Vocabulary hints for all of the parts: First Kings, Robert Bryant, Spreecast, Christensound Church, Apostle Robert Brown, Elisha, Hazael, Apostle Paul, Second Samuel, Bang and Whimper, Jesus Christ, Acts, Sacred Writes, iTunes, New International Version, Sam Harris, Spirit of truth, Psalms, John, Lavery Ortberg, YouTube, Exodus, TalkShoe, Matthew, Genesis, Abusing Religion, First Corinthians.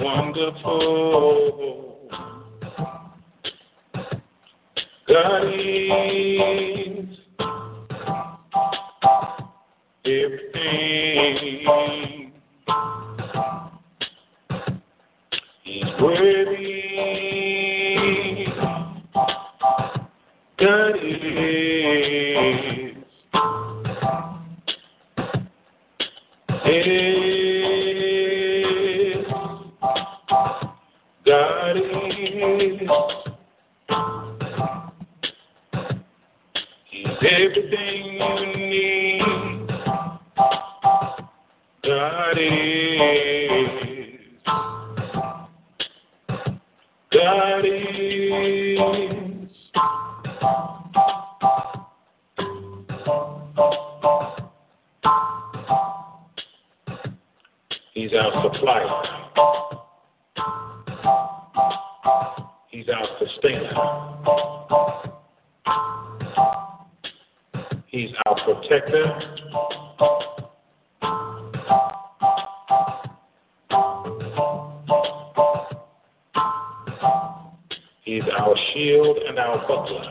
Wonderful, God is everything. He's worthy. God is. He's everything you need. God is. God is. He's our supplier. He's our sustainer. He's our protector. He's our shield and our buckler.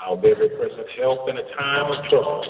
Our very present help in a time of trouble.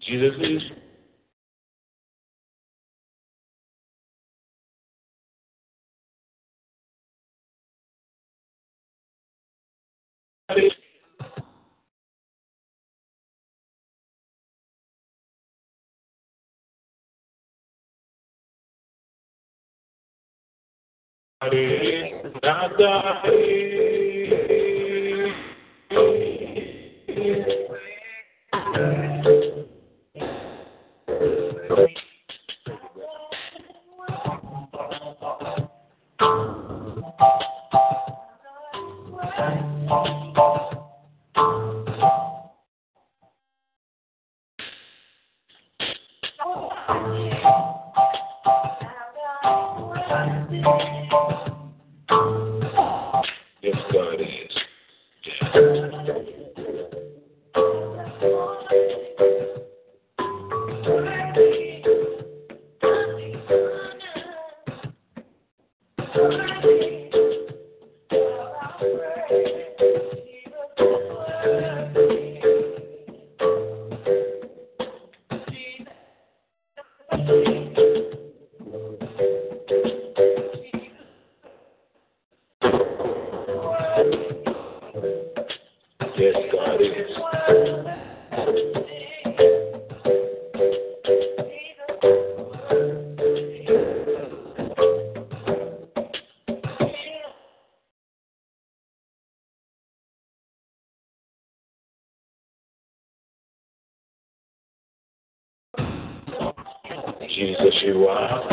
Jesus is. Yes, God is. Jesus, you are.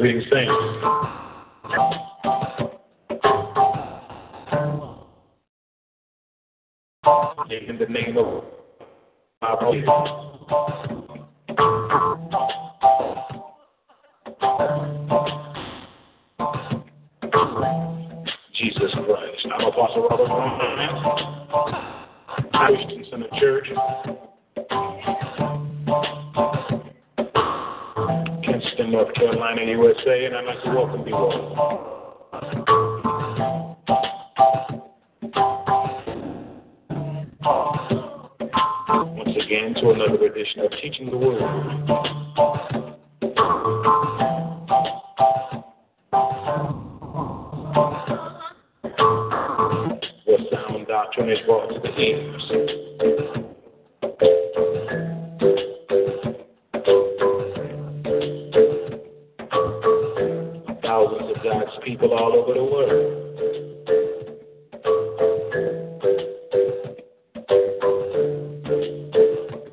These things. In the name of our Jesus Christ. I'm Apostle Robert Brown, Christensound Church. North Carolina, USA, and I'd like to welcome you all. Once again, to another edition of Teaching the Word. Where sound doctrine is brought to the ears. People all over the world.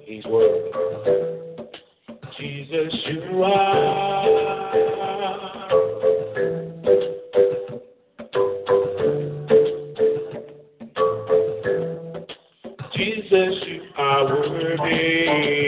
He's worthy. Jesus, you are. Jesus, you are worthy.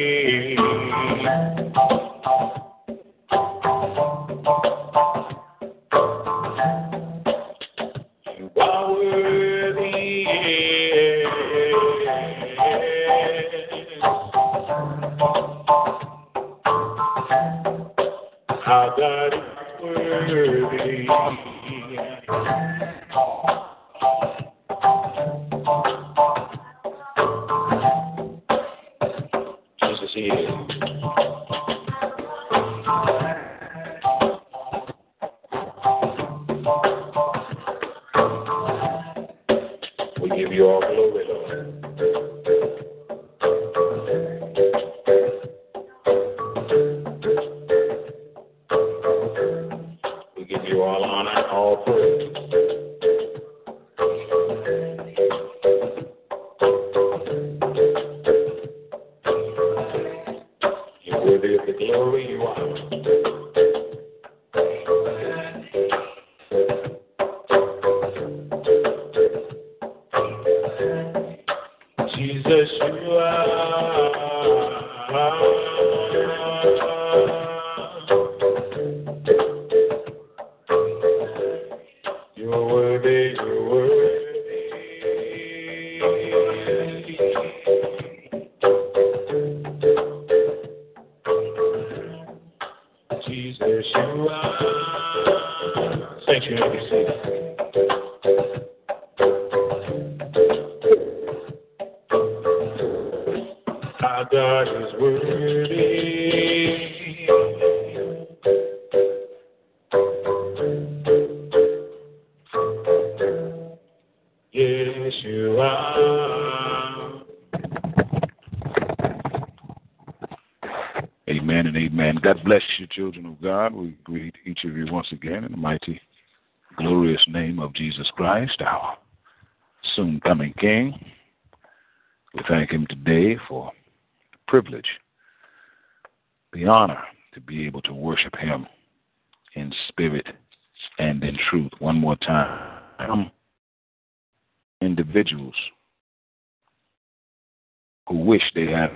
There's the glory you are. Jesus, you are. You're worthy, you're worthy. Jesus, you are. Thank you, our God is worthy. Yes, you are. Amen and amen. God bless you, children of God. We greet each of you once again in the mighty, glorious name of Jesus Christ, our soon-coming King. We thank him today for the privilege, the honor to be able to worship him in spirit and in truth. One more time. Individuals who wish they had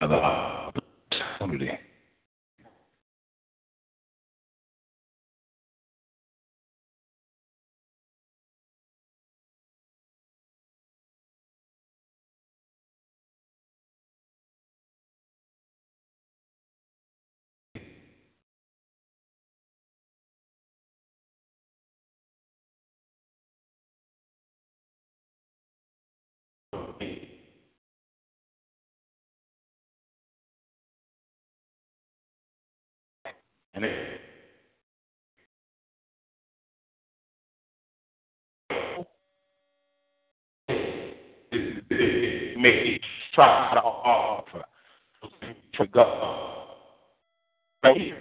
the opportunity and it may try to offer to God right here.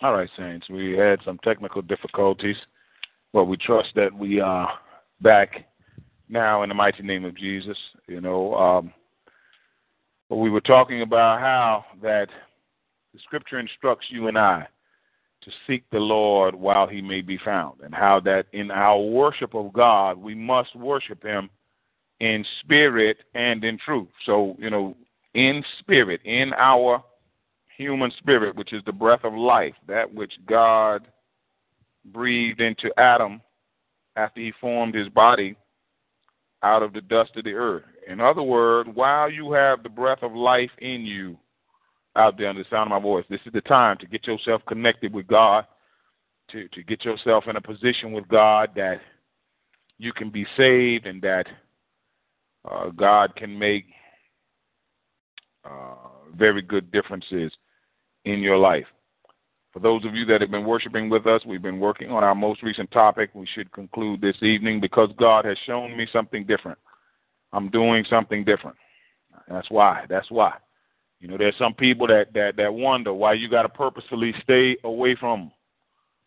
All right, Saints. We had some technical difficulties, but we trust that we are back now in the mighty name of Jesus. You know, we were talking about how that the Scripture instructs you and I to seek the Lord while he may be found, and how that in our worship of God, we must worship him in spirit and in truth. So, you know, in spirit, in our human spirit, which is the breath of life, that which God breathed into Adam after he formed his body out of the dust of the earth. In other words, while you have the breath of life in you, out there under the sound of my voice, this is the time to get yourself connected with God, to get yourself in a position with God that you can be saved and that God can make very good differences in your life. For those of you that have been worshiping with us, we've been working on our most recent topic. We should conclude this evening because God has shown me something different. I'm doing something different. That's why. You know, there's some people that wonder why you got to purposefully stay away from them,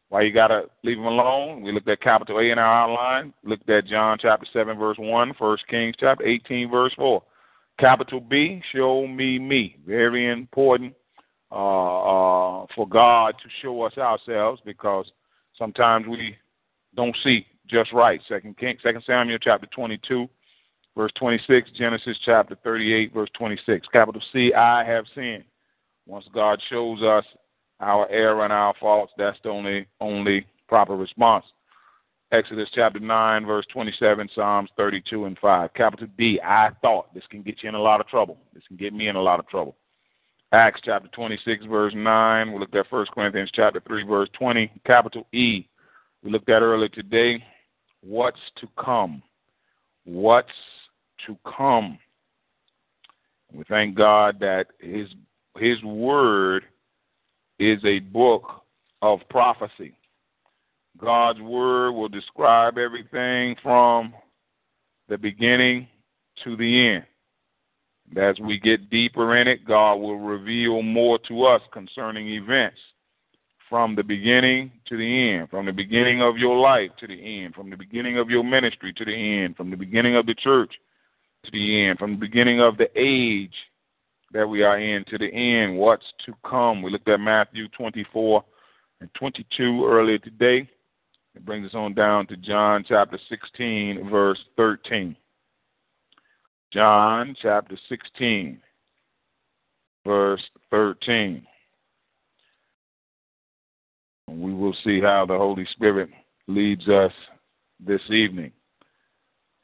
why you got to leave them alone. We looked at capital A in our outline, looked at John chapter 7, verse 1, First Kings chapter 18, verse 4. Capital B, show me. Very important for God to show us ourselves, because sometimes we don't see just right. Second Samuel chapter 22, verse 26, Genesis chapter 38, verse 26. Capital C, I have sinned. Once God shows us our error and our faults, that's the only proper response. Exodus chapter 9, verse 27, Psalms 32 and 5. Capital D, I thought. This can get you in a lot of trouble. This can get me in a lot of trouble. Acts chapter 26, verse 9. We looked at 1 Corinthians chapter 3, verse 20. Capital E, we looked at earlier today. What's to come? We thank God that his word is a book of prophecy. God's word will describe everything from the beginning to the end. As we get deeper in it, God will reveal more to us concerning events from the beginning to the end, from the beginning of your life to the end, from the beginning of your ministry to the end, from the beginning of the church to the end, from the beginning of the age that we are in to the end. What's to come? We looked at Matthew 24 and 22 earlier today. It brings us on down to John chapter 16, verse 13. John chapter 16, verse 13. And we will see how the Holy Spirit leads us this evening.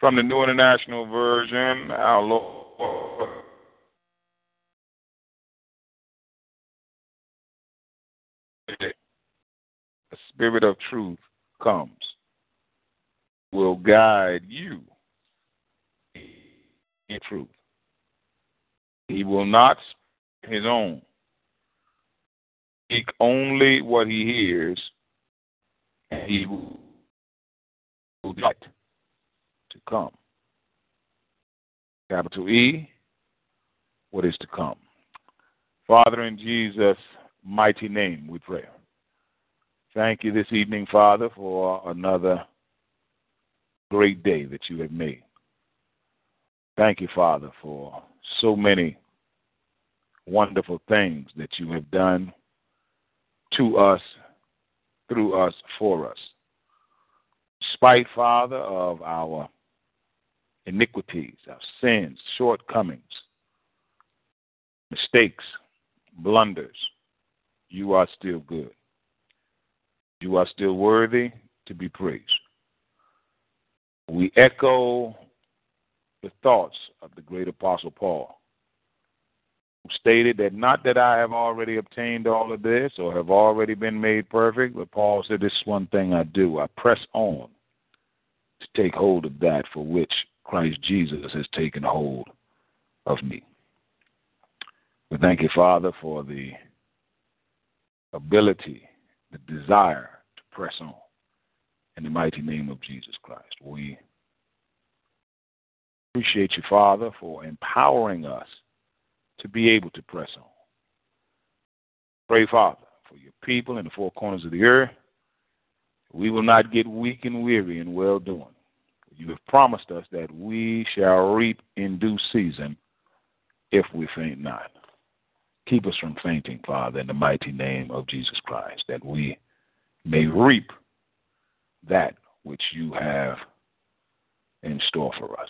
From the New International Version, our Lord. The Spirit of truth comes, will guide you in truth. He will not speak his own. Speak only what he hears, and he will judge to come. Capital E, what is to come. Father, in Jesus' mighty name we pray. Thank you this evening, Father, for another great day that you have made. Thank you, Father, for so many wonderful things that you have done to us, through us, for us. Despite, Father, of our iniquities, our sins, shortcomings, mistakes, blunders, you are still good. You are still worthy to be praised. We echo the thoughts of the great Apostle Paul, who stated that not that I have already obtained all of this or have already been made perfect, but Paul said, this one thing I do, I press on to take hold of that for which Christ Jesus has taken hold of me. We thank you, Father, for the ability, the desire to press on. In the mighty name of Jesus Christ, we appreciate you, Father, for empowering us to be able to press on. Pray, Father, for your people in the four corners of the earth. We will not get weak and weary in well-doing. You have promised us that we shall reap in due season if we faint not. Keep us from fainting, Father, in the mighty name of Jesus Christ, that we may reap that which you have in store for us.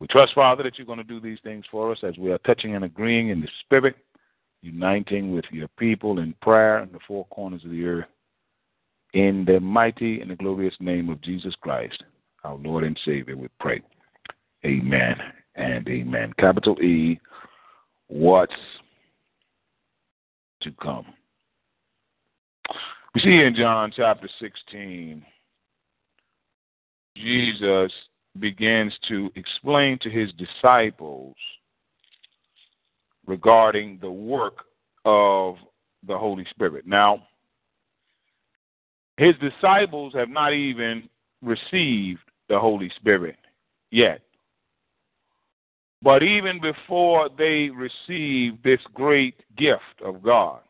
We trust, Father, that you're going to do these things for us as we are touching and agreeing in the Spirit, uniting with your people in prayer in the four corners of the earth. In the mighty and the glorious name of Jesus Christ, our Lord and Savior, we pray. Amen and amen. Capital E, what's to come? We see in John chapter 16, Jesus begins to explain to his disciples regarding the work of the Holy Spirit. Now, his disciples have not even received the Holy Spirit yet. But even before they received this great gift of God,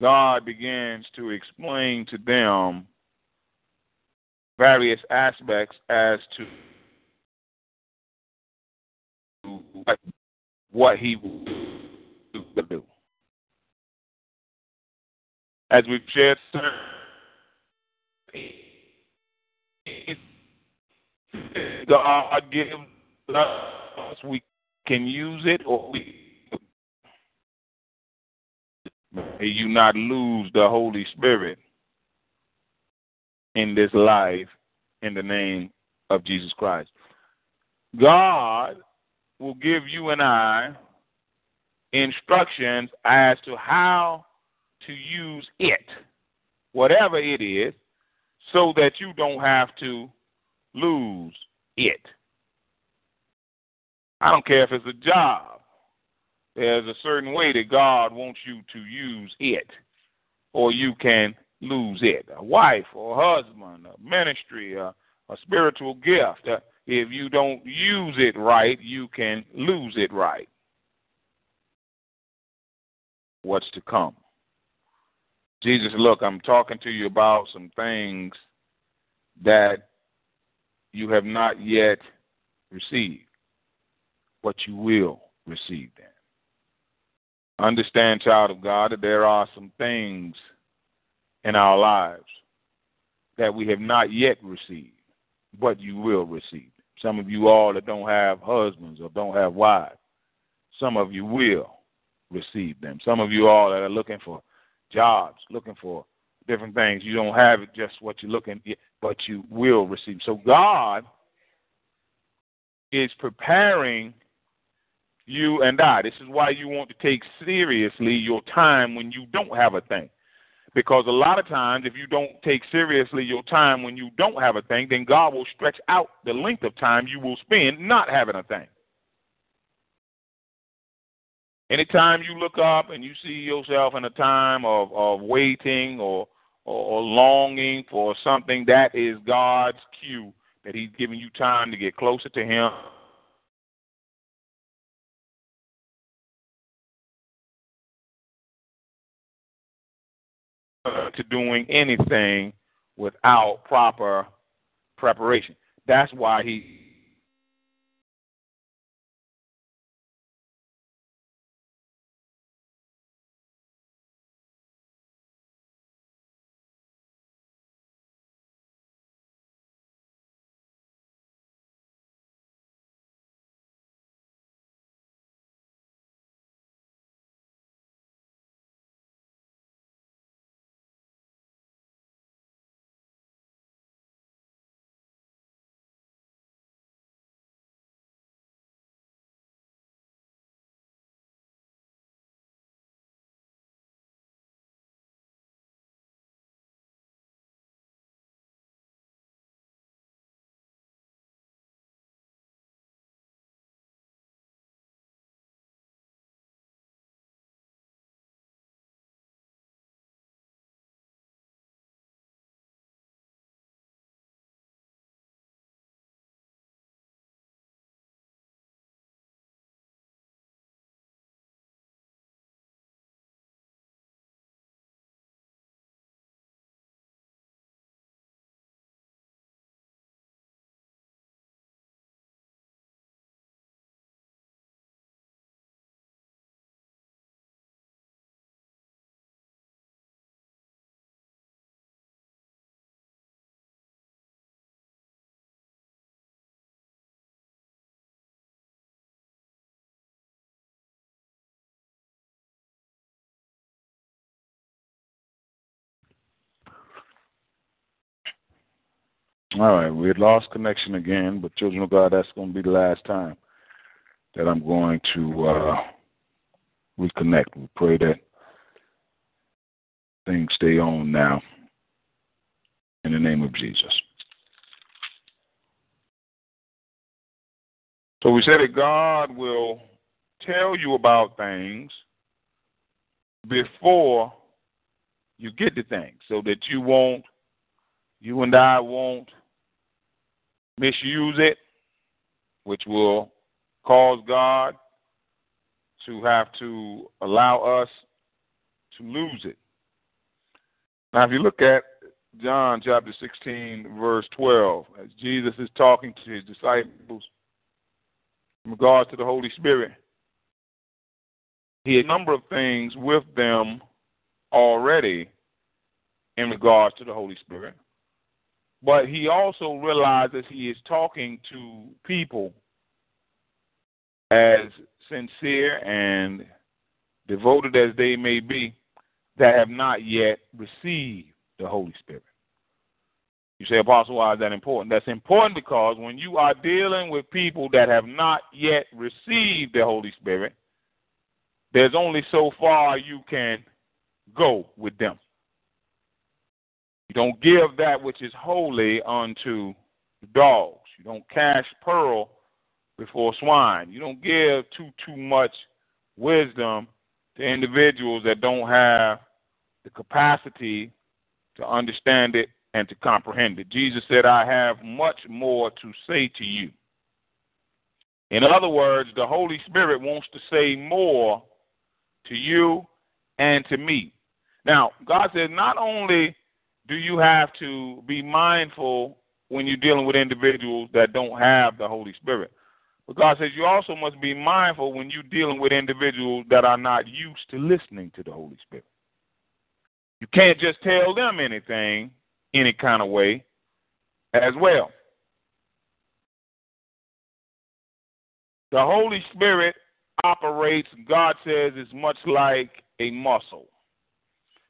God begins to explain to them various aspects as to what he will do. As we've shared, God gives us, we can use it or we may you not lose the Holy Spirit in this life in the name of Jesus Christ. God will give you and I instructions as to how to use it, whatever it is, so that you don't have to lose it. I don't care if it's a job. There's a certain way that God wants you to use it, or you can lose it. A wife or a husband, a ministry, a spiritual gift. If you don't use it right, you can lose it right. What's to come? Jesus, look, I'm talking to you about some things that you have not yet received, but you will receive them. Understand, child of God, that there are some things in our lives that we have not yet received, but you will receive. Some of you all that don't have husbands or don't have wives, some of you will receive them. Some of you all that are looking for jobs, looking for different things. You don't have it just what you're looking at, but you will receive. So God is preparing you and I. This is why you want to take seriously your time when you don't have a thing. Because a lot of times, if you don't take seriously your time when you don't have a thing, then God will stretch out the length of time you will spend not having a thing. Anytime you look up and you see yourself in a time of waiting or longing for something, that is God's cue that he's giving you time to get closer to him. To doing anything without proper preparation. That's why he All right, we had lost connection again, but children of God, that's going to be the last time that I'm going to reconnect. We pray that things stay on now in the name of Jesus. So we said that God will tell you about things before you get to things so that you and I won't misuse it, which will cause God to have to allow us to lose it. Now, if you look at John chapter 16, verse 12, as Jesus is talking to his disciples in regards to the Holy Spirit, he had a number of things with them already in regards to the Holy Spirit. But he also realizes he is talking to people as sincere and devoted as they may be that have not yet received the Holy Spirit. You say, Apostle, why is that important? That's important because when you are dealing with people that have not yet received the Holy Spirit, there's only so far you can go with them. You don't give that which is holy unto the dogs. You don't cast pearl before swine. You don't give too much wisdom to individuals that don't have the capacity to understand it and to comprehend it. Jesus said, I have much more to say to you. In other words, the Holy Spirit wants to say more to you and to me. Now, God says not only do you have to be mindful when you're dealing with individuals that don't have the Holy Spirit, but God says you also must be mindful when you're dealing with individuals that are not used to listening to the Holy Spirit. You can't just tell them anything, any kind of way, as well. The Holy Spirit operates, God says, is much like a muscle.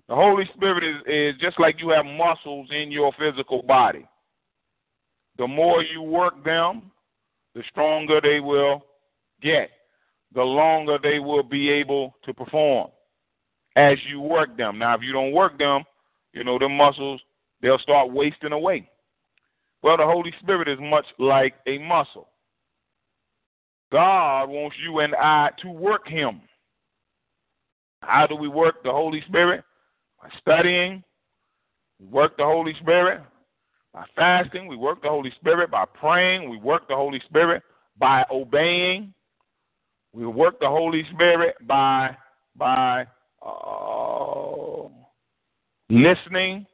The Holy Spirit is just like you have muscles in your physical body. The more you work them, the stronger they will get, the longer they will be able to perform as you work them. Now, if you don't work them, the muscles, they'll start wasting away. Well, the Holy Spirit is much like a muscle. God wants you and I to work him. How do we work the Holy Spirit? By studying, we work the Holy Spirit. By fasting, we work the Holy Spirit. By praying, we work the Holy Spirit. By obeying, we work the Holy Spirit. By listening,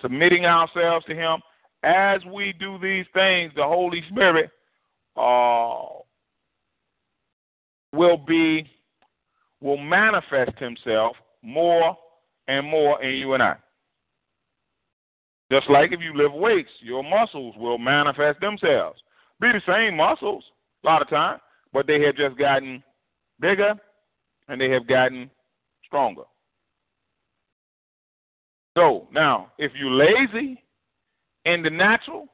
submitting ourselves to him. As we do these things, the Holy Spirit will manifest himself more and more in you and I. Just like if you lift weights, your muscles will manifest themselves. Be the same muscles a lot of times, but they have just gotten bigger and they have gotten stronger. So now, if you're lazy in the natural,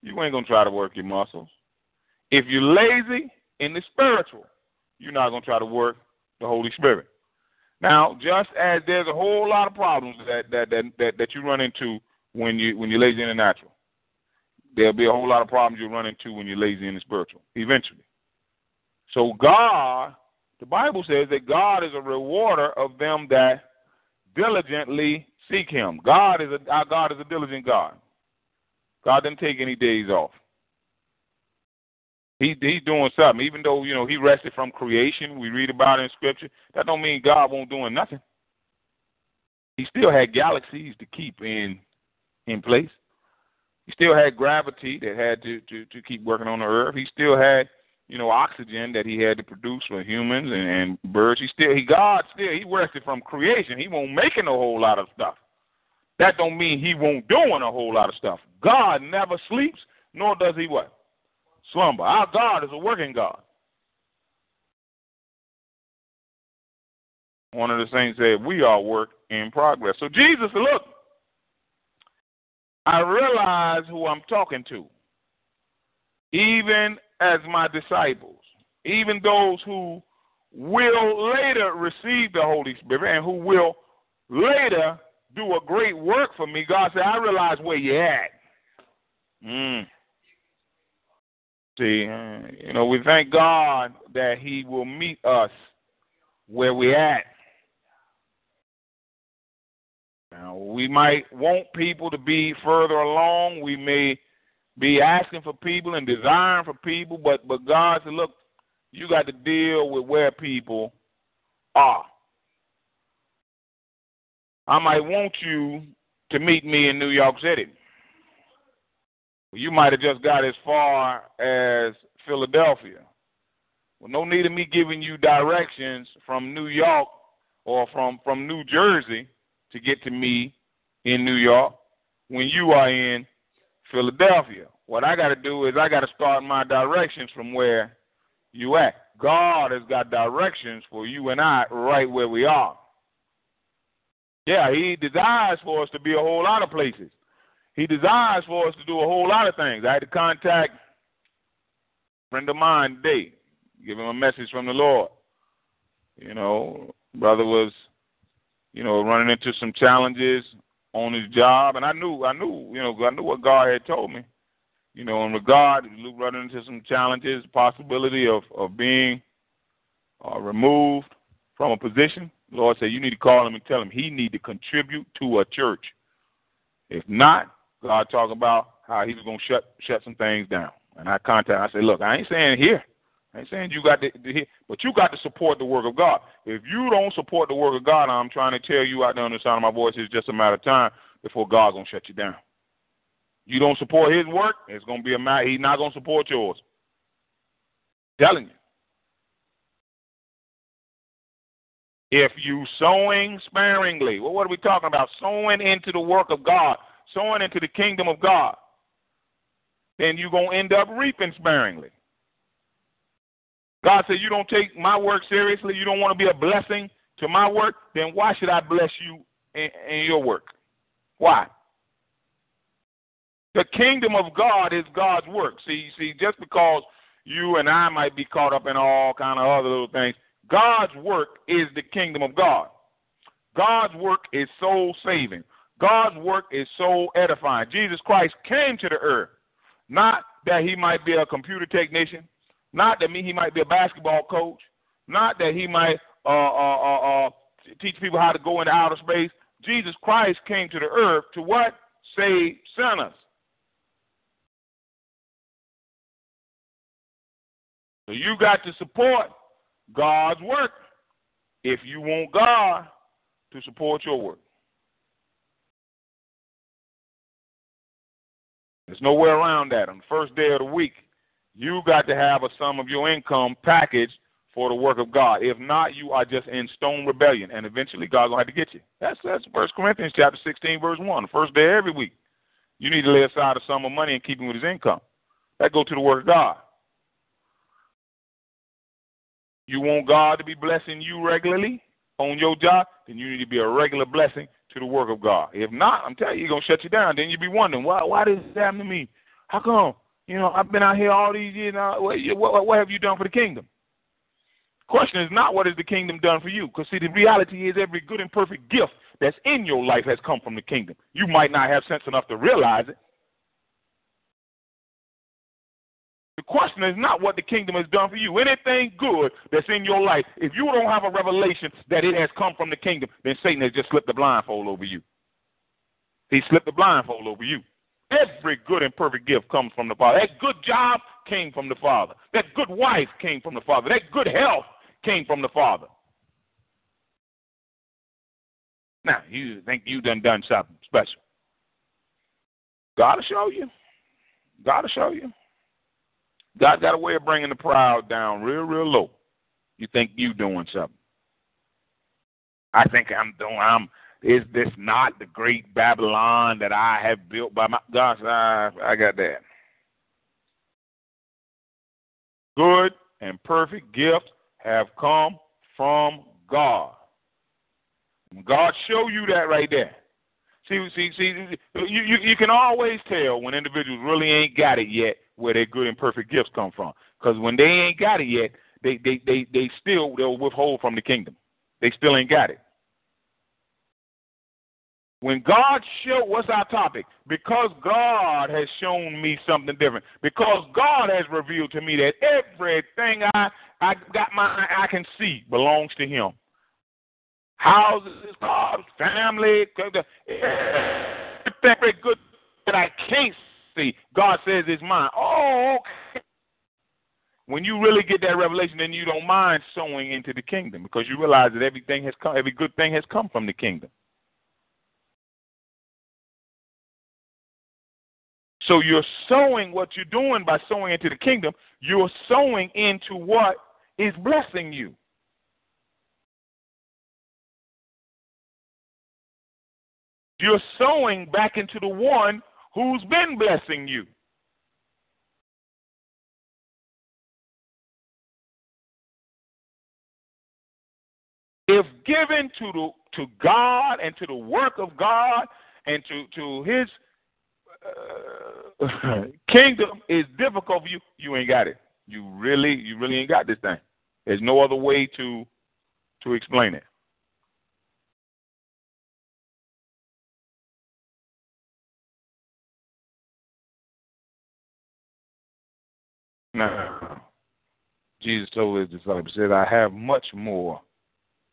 you ain't going to try to work your muscles. If you're lazy in the spiritual, you're not going to try to work the Holy Spirit. Now, just as there's a whole lot of problems that you run into when you're lazy in the natural, there'll be a whole lot of problems you'll run into when you're lazy in the spiritual, eventually. So God, the Bible says that God is a rewarder of them that diligently seek him. Our God is a diligent God. God doesn't take any days off. He's doing something. Even though, he rested from creation, we read about it in Scripture, that don't mean God won't doing nothing. He still had galaxies to keep in place. He still had gravity that had to keep working on the earth. He still had, oxygen that he had to produce for humans and birds. He rested from creation. He won't making a whole lot of stuff. That don't mean he won't doing a whole lot of stuff. God never sleeps, nor does he what? Slumber. Our God is a working God. One of the saints said, we are work in progress. So Jesus, look, I realize who I'm talking to, even as my disciples, even those who will later receive the Holy Spirit and who will later do a great work for me. God said, I realize where you're at. See, you know, we thank God that he will meet us where we're at. Now, we might want people to be further along. We may be asking for people and desiring for people, but God said, look, you got to deal with where people are. I might want you to meet me in New York City. You might have just got as far as Philadelphia. Well, no need of me giving you directions from New York or from New Jersey to get to me in New York when you are in Philadelphia. What I got to do is I got to start my directions from where you at. God has got directions for you and I right where we are. Yeah, he desires for us to be a whole lot of places. He desires for us to do a whole lot of things. I had to contact a friend of mine today, give him a message from the Lord. You know, brother was, you know, running into some challenges on his job, and I knew what God had told me. You know, in regard to running into some challenges, possibility of being removed from a position. The Lord said, you need to call him and tell him he need to contribute to a church. If not, God talked about how he was going to shut some things down. And I contacted him. I said, look, I ain't saying here. I ain't saying you got to here, but you got to support the work of God. If you don't support the work of God, I'm trying to tell you out there on the sound of my voice, it's just a matter of time before God's going to shut you down. You don't support his work, it's going to be a matter. He's not going to support yours. I'm telling you. If you sowing sparingly, well, what are we talking about? Sowing into the work of God, sowing into the kingdom of God, then you're going to end up reaping sparingly. God said, you don't take my work seriously, you don't want to be a blessing to my work, then why should I bless you in your work? Why? The kingdom of God is God's work. See, just because you and I might be caught up in all kind of other little things, God's work is the kingdom of God. God's work is soul saving. God's work is soul edifying. Jesus Christ came to the earth, not that he might be a computer technician, not that he might be a basketball coach, not that he might teach people how to go into outer space. Jesus Christ came to the earth to what? Save sinners. So you got to support God's work if you want God to support your work. There's no way around that. On the first day of the week, you got to have a sum of your income packaged for the work of God. If not, you are just in stone rebellion, and eventually God's going to have to get you. That's First Corinthians chapter 16, verse 1, the first day of every week. You need to lay aside a sum of money and keep him with his income. That go to the work of God. You want God to be blessing you regularly on your job, then you need to be a regular blessing to the work of God. If not, I'm telling you, he's going to shut you down. Then you'll be wondering, why did this happen to me? How come? You know, I've been out here all these years. Now, what have you done for the kingdom? The question is not what has the kingdom done for you, because, see, the reality is every good and perfect gift that's in your life has come from the kingdom. You might not have sense enough to realize it. The question is not what the kingdom has done for you. Anything good that's in your life, if you don't have a revelation that it has come from the kingdom, then Satan has just slipped the blindfold over you. He slipped the blindfold over you. Every good and perfect gift comes from the Father. That good job came from the Father. That good wife came from the Father. That good health came from the Father. Now, you think you done something special. God will show you. God will show you. God's got a way of bringing the proud down real, real low. You think you doing something. I think is this not the great Babylon that I have built by my, gosh, I got that. Good and perfect gifts have come from God. God show you that right there. You can always tell when individuals really ain't got it yet where their good and perfect gifts come from. Because when they ain't got it yet, they'll withhold from the kingdom. They still ain't got it. When God showed, what's our topic? Because God has shown me something different. Because God has revealed to me that everything I can see belongs to Him. Houses, cars, family, everything good that I can't see, God says is mine. Oh, okay. When you really get that revelation, then you don't mind sowing into the kingdom because you realize that every good thing has come from the kingdom. So you're sowing what you're doing by sowing into the kingdom. You're sowing into what is blessing you. You're sowing back into the one who's been blessing you. If given to God and to the work of God and to His kingdom is difficult for you, you ain't got it. You really ain't got this thing. There's no other way to explain it. Now, Jesus told his disciples, said, I have much more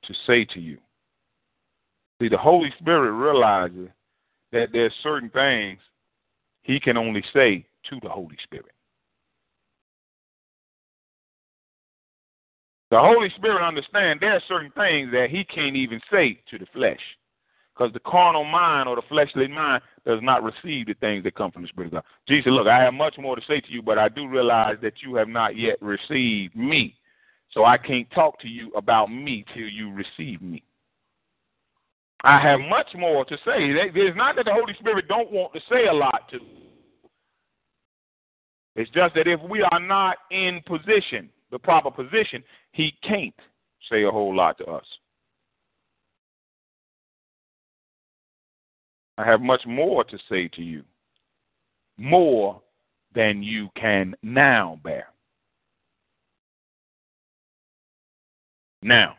to say to you. See, the Holy Spirit realizes that there's certain things He can only say to the Holy Spirit. The Holy Spirit understands there are certain things that He can't even say to the flesh because the carnal mind or the fleshly mind does not receive the things that come from the Spirit of God. Jesus said, look, I have much more to say to you, but I do realize that you have not yet received me, so I can't talk to you about me till you receive me. I have much more to say. It's not that the Holy Spirit don't want to say a lot to you. It's just that if we are not in position, the proper position, He can't say a whole lot to us. I have much more to say to you, more than you can now bear. Now.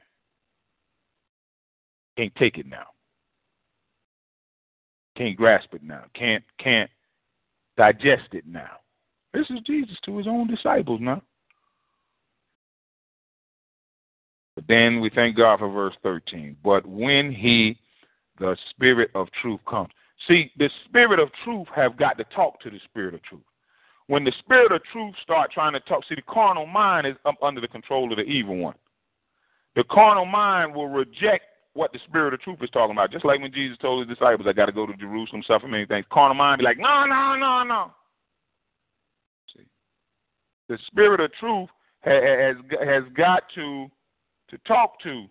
Can't take it now. Can't grasp it now. Can't digest it now. This is Jesus to His own disciples now. But then we thank God for verse 13. But when He, the Spirit of truth, comes. See, the Spirit of truth have got to talk to the Spirit of truth. When the Spirit of truth start trying to talk, see, the carnal mind is up under the control of the evil one. The carnal mind will reject what the Spirit of truth is talking about. Just like when Jesus told His disciples, I got to go to Jerusalem, suffer many things. Carnal mind be like, no. See, the Spirit of truth has got to talk to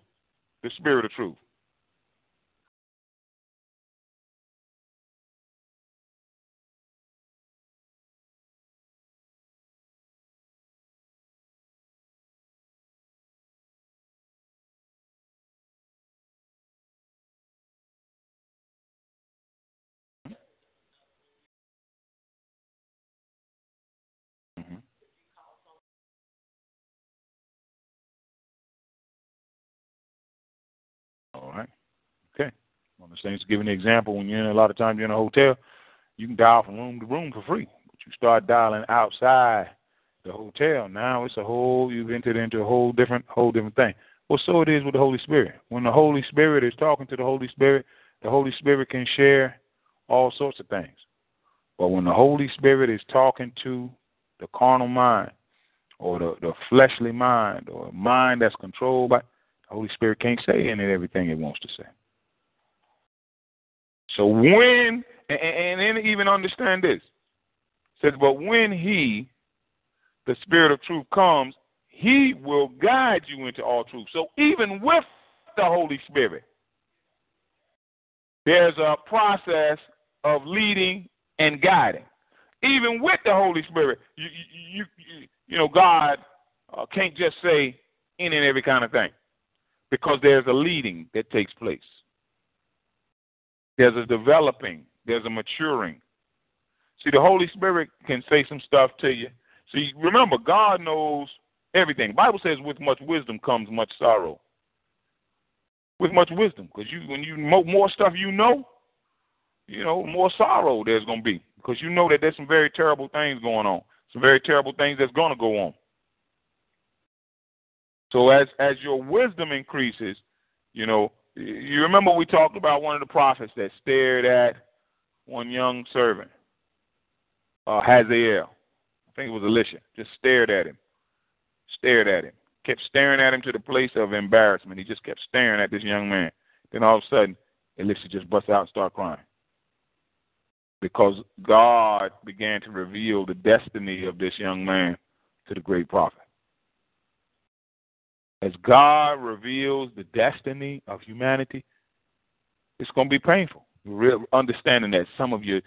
the Spirit of truth. Things giving an example, when you're in a lot of times you're in a hotel, you can dial from room to room for free. But you start dialing outside the hotel, now it's a whole, you've entered into a whole different thing. Well, so it is with the Holy Spirit. When the Holy Spirit is talking to the Holy Spirit can share all sorts of things. But when the Holy Spirit is talking to the carnal mind or the fleshly mind or mind that's controlled by, the Holy Spirit can't say in it everything it wants to say. So when, and even understand this, it says, but when He, the Spirit of truth, comes, He will guide you into all truth. So even with the Holy Spirit, there's a process of leading and guiding. Even with the Holy Spirit, you know, God can't just say any and every kind of thing because there's a leading that takes place. There's a developing. There's a maturing. See, the Holy Spirit can say some stuff to you. See, remember, God knows everything. The Bible says with much wisdom comes much sorrow. With much wisdom, because when you more stuff you know, more sorrow there's going to be, because you know that there's some very terrible things going on, some very terrible things that's going to go on. So as your wisdom increases, you know, you remember we talked about one of the prophets that stared at one young servant, Hazael. I think it was Elisha. Just stared at him. Kept staring at him to the place of embarrassment. He just kept staring at this young man. Then all of a sudden, Elisha just busts out and starts crying, because God began to reveal the destiny of this young man to the great prophet. As God reveals the destiny of humanity, it's going to be painful. Real understanding that some of your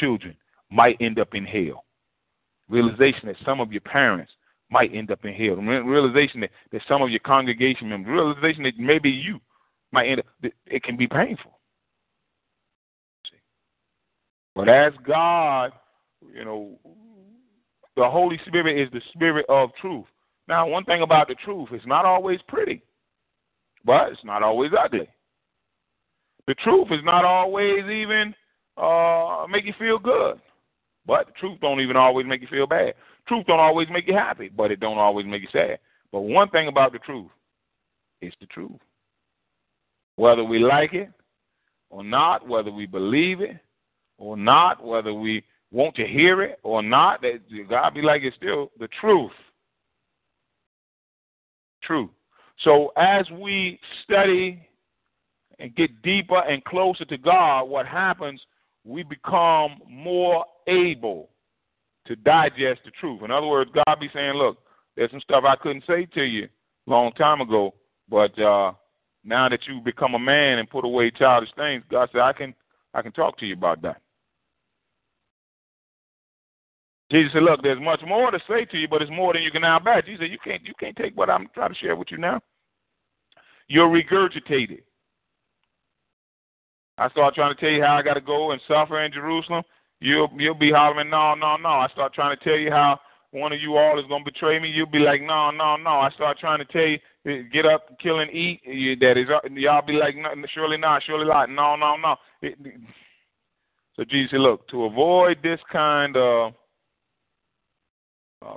children might end up in hell. Realization that some of your parents might end up in hell. Realization that some of your congregation members, realization that maybe you might end up, it can be painful. See? But as God, you know, the Holy Spirit is the Spirit of truth. Now, one thing about the truth, it's not always pretty, but it's not always ugly. The truth is not always even make you feel good, but the truth don't even always make you feel bad. Truth don't always make you happy, but it don't always make you sad. But one thing about the truth, it's the truth. Whether we like it or not, whether we believe it or not, whether we want to hear it or not, that God be like, it's still the truth. True. So as we study and get deeper and closer to God, what happens, we become more able to digest the truth. In other words, God be saying, look, there's some stuff I couldn't say to you a long time ago, but now that you've become a man and put away childish things, God said, I can talk to you about that. Jesus said, look, there's much more to say to you, but it's more than you can now bear. Jesus said, you can't take what I'm trying to share with you now. You're regurgitated. I start trying to tell you how I got to go and suffer in Jerusalem. You'll be hollering, no, no, no. I start trying to tell you how one of you all is going to betray me. You'll be like, no, no, no. I start trying to tell you, get up, kill and eat. Y'all be like, no, surely not, surely not. No, no, no. So Jesus said, look, to avoid this kind of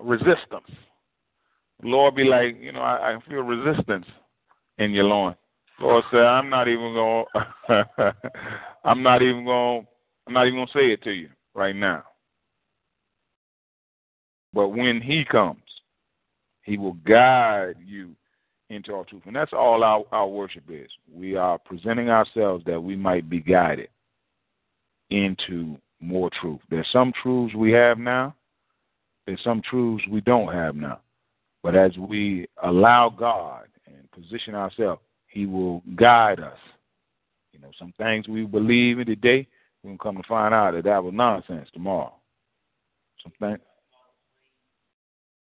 resistance, the Lord be like, you know, I feel resistance in your loins. Lord said, I'm not even gonna say it to you right now. But when he comes, he will guide you into all truth. And that's all our worship is. We are presenting ourselves that we might be guided into more truth. There's some truths we have now. There's some truths we don't have now. But as we allow God and position ourselves, he will guide us. You know, some things we believe in today, we're going to come to find out that that was nonsense tomorrow. Something.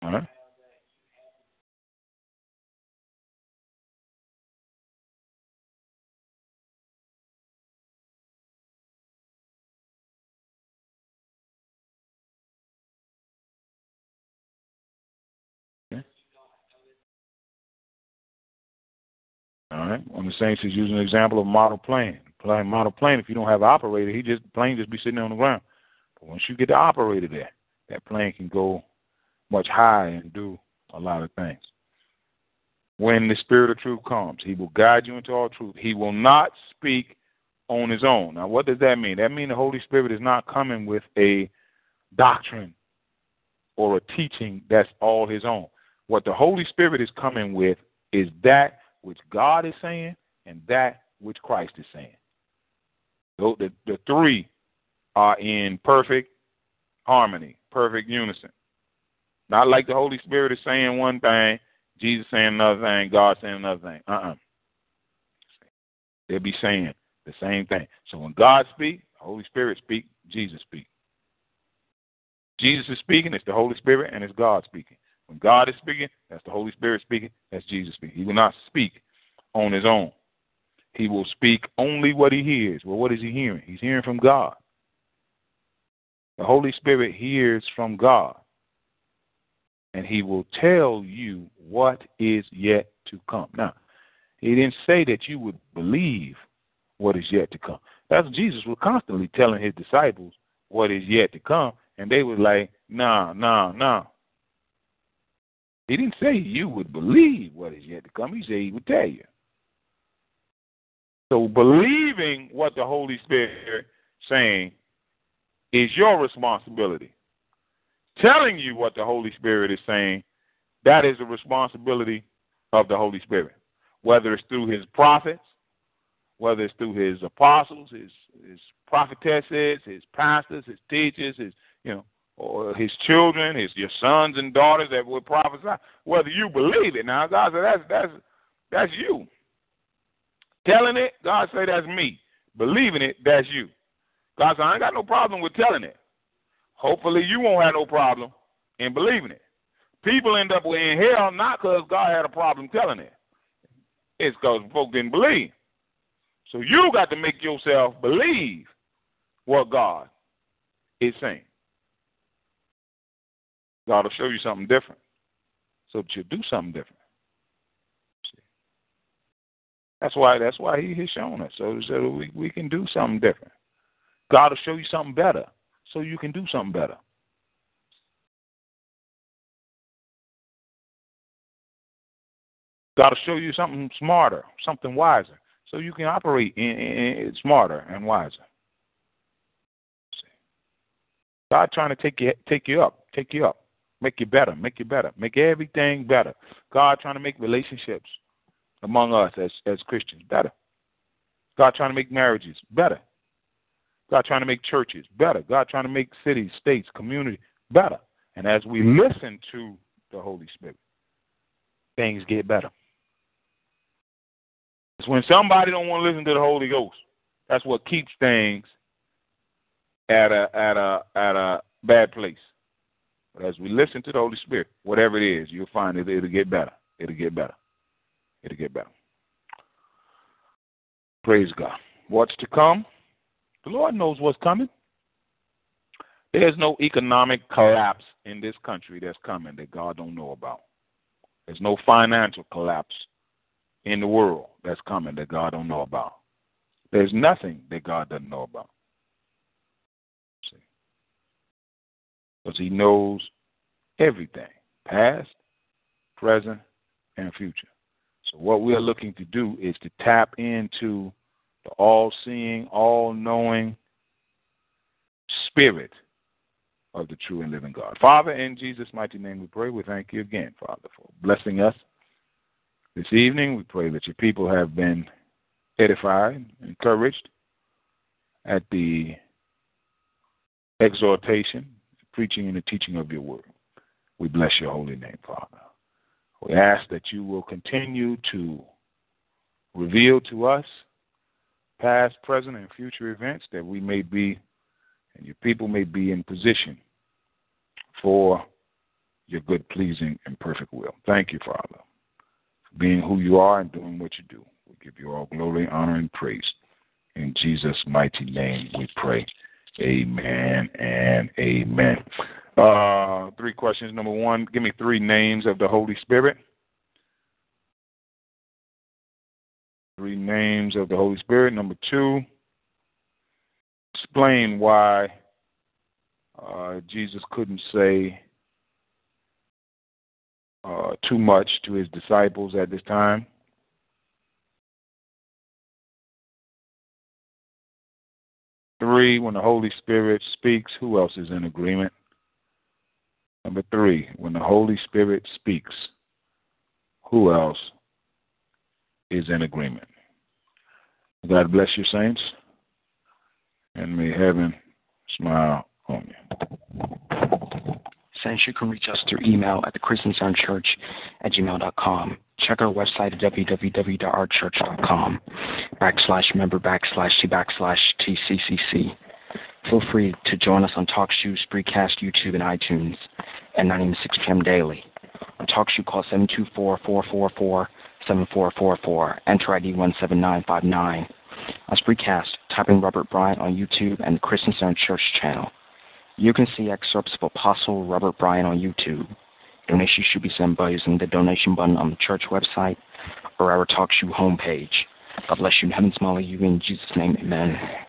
Huh? All right. On the Saints is using an example of model plane. Model plane, if you don't have an operator, the plane just be sitting on the ground. But once you get the operator there, that plane can go much higher and do a lot of things. When the Spirit of truth comes, he will guide you into all truth. He will not speak on his own. Now, what does that mean? That means the Holy Spirit is not coming with a doctrine or a teaching that's all his own. What the Holy Spirit is coming with is that which God is saying, and that which Christ is saying. So the three are in perfect harmony, perfect unison. Not like the Holy Spirit is saying one thing, Jesus saying another thing, God saying another thing. They'll be saying the same thing. So when God speaks, the Holy Spirit speaks, Jesus speaks. Jesus is speaking, it's the Holy Spirit, and it's God speaking. When God is speaking, that's the Holy Spirit speaking, that's Jesus speaking. He will not speak on his own. He will speak only what he hears. Well, what is he hearing? He's hearing from God. The Holy Spirit hears from God, and he will tell you what is yet to come. Now, he didn't say that you would believe what is yet to come. That's Jesus was constantly telling his disciples what is yet to come, and they were like, nah. He didn't say you would believe what is yet to come. He said he would tell you. So believing what the Holy Spirit is saying is your responsibility. Telling you what the Holy Spirit is saying, that is the responsibility of the Holy Spirit, whether it's through his prophets, whether it's through his apostles, his prophetesses, his pastors, his teachers, or his children, your sons and daughters that will prophesy, whether you believe it. Now, God said that's you. Telling it, God said that's me. Believing it, that's you. God said, I ain't got no problem with telling it. Hopefully you won't have no problem in believing it. People end up in hell not because God had a problem telling it. It's because folk didn't believe. So you got to make yourself believe what God is saying. God will show you something different so that you'll do something different. That's why he has shown us, so we can do something different. God will show you something better so you can do something better. God will show you something smarter, something wiser, so you can operate in smarter and wiser. God trying to take you up, make you better, make everything better. God trying to make relationships among us as Christians better. God trying to make marriages better. God trying to make churches better. God trying to make cities, states, community better. And as we listen to the Holy Spirit, things get better. It's when somebody don't want to listen to the Holy Ghost. That's what keeps things at a bad place. But as we listen to the Holy Spirit, whatever it is, you'll find it'll get better. It'll get better. Praise God. What's to come? The Lord knows what's coming. There's no economic collapse in this country that's coming that God don't know about. There's no financial collapse in the world that's coming that God don't know about. There's nothing that God doesn't know about. See? Because he knows everything, past, present, and future. So what we are looking to do is to tap into the all-seeing, all-knowing spirit of the true and living God. Father, in Jesus' mighty name we pray. We thank you again, Father, for blessing us this evening. We pray that your people have been edified, encouraged at the exhortation, preaching, and the teaching of your word. We bless your holy name, Father. We ask that you will continue to reveal to us past, present, and future events that we may be, and your people may be in position for your good, pleasing, and perfect will. Thank you, Father, for being who you are and doing what you do. We give you all glory, honor, and praise. In Jesus' mighty name we pray. Amen and amen. Three questions. Number one, give me three names of the Holy Spirit. Three names of the Holy Spirit. Number two, explain why Jesus couldn't say too much to his disciples at this time. Three, when the Holy Spirit speaks, who else is in agreement? Number three, when the Holy Spirit speaks, who else is in agreement? God bless you, saints, and may heaven smile on you. Saints, you can reach us through email at thechristensoundchurch@gmail.com. Check our website at www.ourchurch.com/member/C/TCCC. Feel free to join us on TalkShoe, Spreecast, YouTube, and iTunes at 9 a.m. to 6 p.m. daily. TalkShoe, call 724-444-7444, enter ID 17959. On Spreecast, type in Robert Bryant on YouTube and the Christensound Church channel. You can see excerpts of Apostle Robert Bryant on YouTube. Donations should be sent by using the donation button on the church website or our TalkShoe homepage. God bless you in heaven, smile you in Jesus' name, amen.